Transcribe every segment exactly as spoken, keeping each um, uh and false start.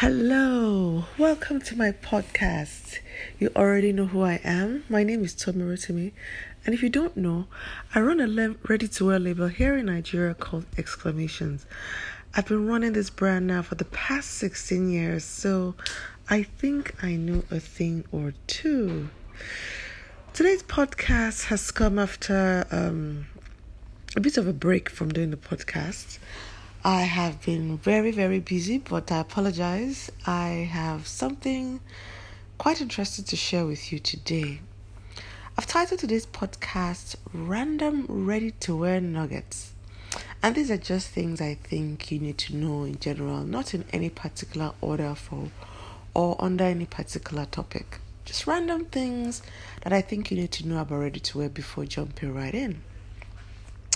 Hello, welcome to my podcast. You already know who I am. My name is Tomi Rotimi, and if you don't know, I run a le- ready-to-wear label here in Nigeria called Exclamations. I've been running this brand now for the past sixteen years, so I think I know a thing or two. Today's podcast has come after um, a bit of a break from doing the podcast. I have been very, very busy, but I apologize. I have something quite interesting to share with you today. I've titled today's podcast, Random Ready-to-Wear Nuggets. And these are just things I think you need to know in general, not in any particular order for or under any particular topic. Just random things that I think you need to know about ready-to-wear before jumping right in.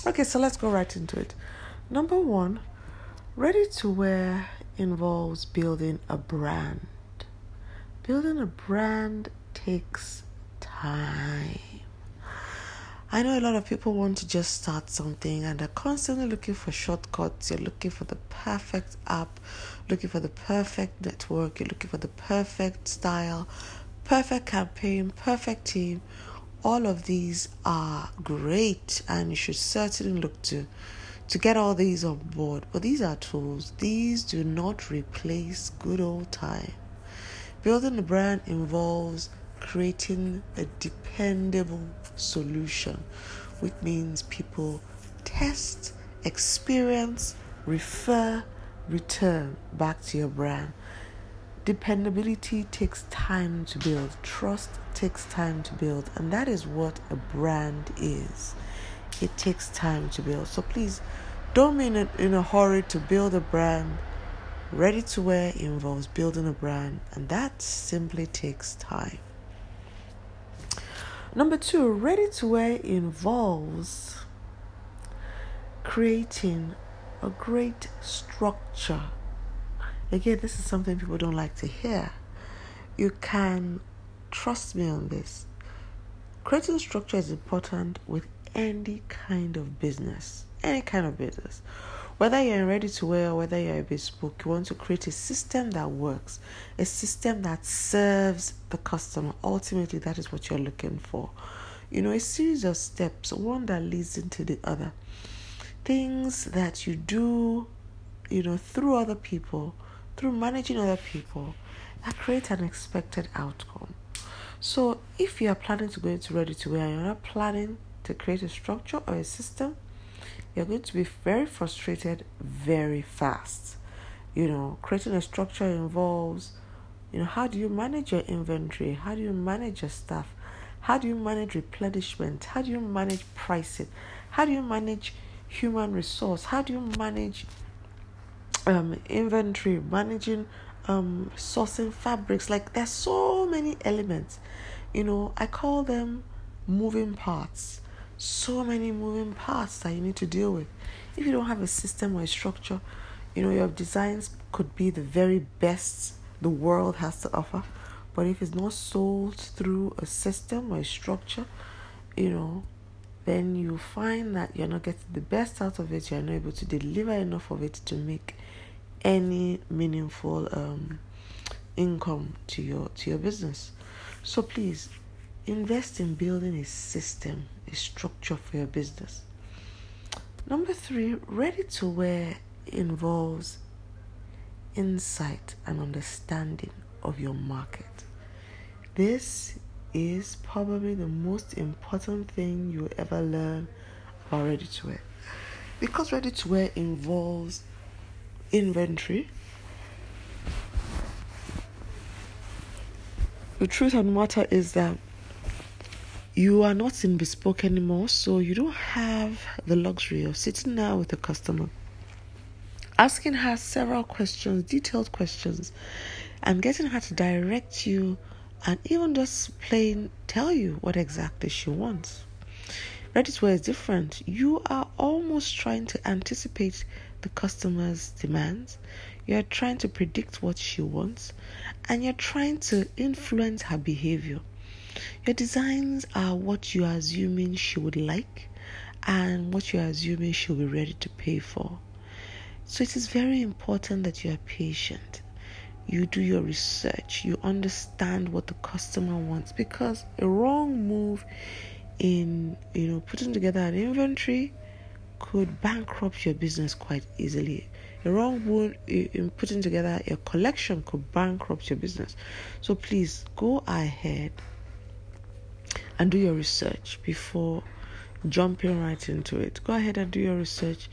Okay, so let's go right into it. Number one, ready-to-wear involves building a brand. Building a brand takes time. I know a lot of people want to just start something and they're constantly looking for shortcuts. You're looking for the perfect app, looking for the perfect network, you're looking for the perfect style, perfect campaign, perfect team. All of these are great and you should certainly look to to get all these on board. But these are tools. These do not replace good old time. Building a brand involves creating a dependable solution, which means people test, experience, refer, return back to your brand. Dependability takes time to build. Trust takes time to build. And that is what a brand is. It takes time to build. So please, don't be in a, in a hurry to build a brand. Ready-to-wear involves building a brand, and that simply takes time. Number two, ready-to-wear involves creating a great structure. Again, this is something people don't like to hear. You can trust me on this. Creating structure is important with any kind of business, any kind of business. Whether you're ready to wear, whether you're a bespoke, you want to create a system that works, a system that serves the customer. Ultimately, that is what you're looking for. You know, a series of steps, one that leads into the other. Things that you do, you know, through other people, through managing other people, that create an expected outcome. So if you are planning to go into ready-to-wear and you're not planning to create a structure or a system, you're going to be very frustrated very fast. You know, creating a structure involves, you know, how do you manage your inventory? How do you manage your staff? How do you manage replenishment? How do you manage pricing? How do you manage human resource? How do you manage um, inventory, managing um, sourcing fabrics? Like, there's so many elements. You know, I call them moving parts. So many moving parts that you need to deal with. If you don't have a system or a structure, you know, your designs could be the very best the world has to offer. But if it's not sold through a system or a structure, you know, then you find that you're not getting the best out of it. You're not able to deliver enough of it to make any meaningful um, income to your to your business. So please, invest in building a system, a structure for your business. Number three, ready-to-wear involves insight and understanding of your market. This is probably the most important thing you'll ever learn about ready-to-wear. Because ready-to-wear involves inventory, the truth of the matter is that you are not in bespoke anymore, so you don't have the luxury of sitting down with a customer, asking her several questions, detailed questions, and getting her to direct you and even just plain tell you what exactly she wants. Ready-to-wear is different. You are almost trying to anticipate the customer's demands. You're trying to predict what she wants, and you're trying to influence her behavior. Your designs are what you are assuming she would like and what you are assuming she will be ready to pay for. So it is very important that you are patient. you do your research, you understand what the customer wants, because a wrong move in, you know, putting together an inventory could bankrupt your business quite easily. A wrong move in putting together a collection could bankrupt your business. So please go ahead and do your research before jumping right into it. Go ahead and do your research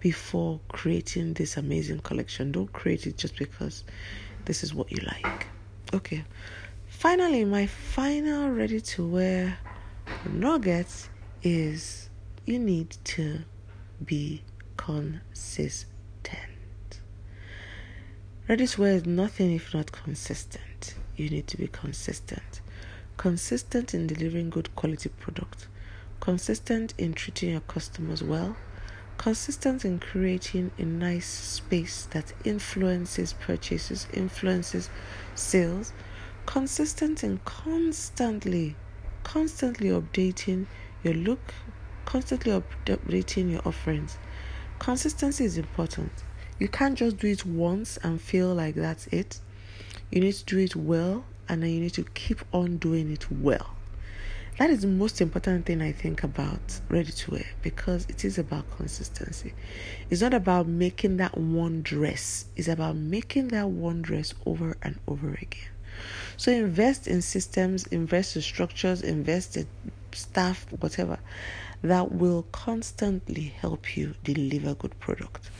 before creating this amazing collection. Don't create it just because this is what you like. Okay. Finally, my final ready-to-wear nugget is you need to be consistent. Ready-to-wear is nothing if not consistent. You need to be consistent. Consistent in delivering good quality product. Consistent in treating your customers well. Consistent in creating a nice space that influences purchases, influences sales. Consistent in constantly, constantly updating your look, constantly updating your offerings. Consistency is important. You can't just do it once and feel like that's it. You need to do it well, and then you need to keep on doing it well. That is the most important thing I think about ready-to-wear, because it is about consistency. It's not about making that one dress. It's about making that one dress over and over again. So invest in systems, invest in structures, invest in staff, whatever, that will constantly help you deliver good product.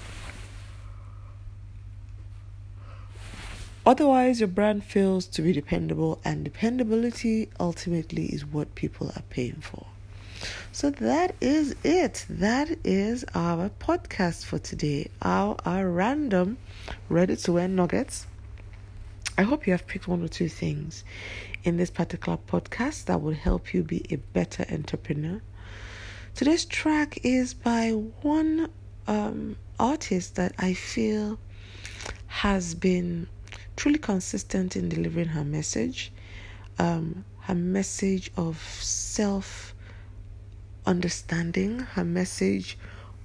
Otherwise, your brand fails to be dependable, and dependability ultimately is what people are paying for. So that is it. That is our podcast for today, our, our random ready-to-wear nuggets. I hope you have picked one or two things in this particular podcast that will help you be a better entrepreneur. Today's track is by one um, artist that I feel has been truly consistent in delivering her message, um, her message of self-understanding, her message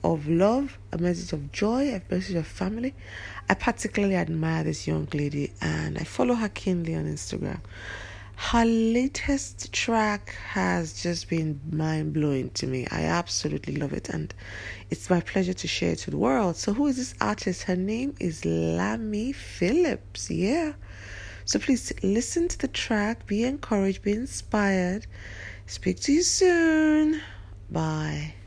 of love, a message of joy, a message of family. I particularly admire this young lady, and I follow her keenly on Instagram. Her latest track has just been mind-blowing to me. I absolutely love it, and it's my pleasure to share it to the world. So who is this artist? Her name is Lammy Phillips. Yeah. So please listen to the track, be encouraged, be inspired. Speak to you soon. Bye.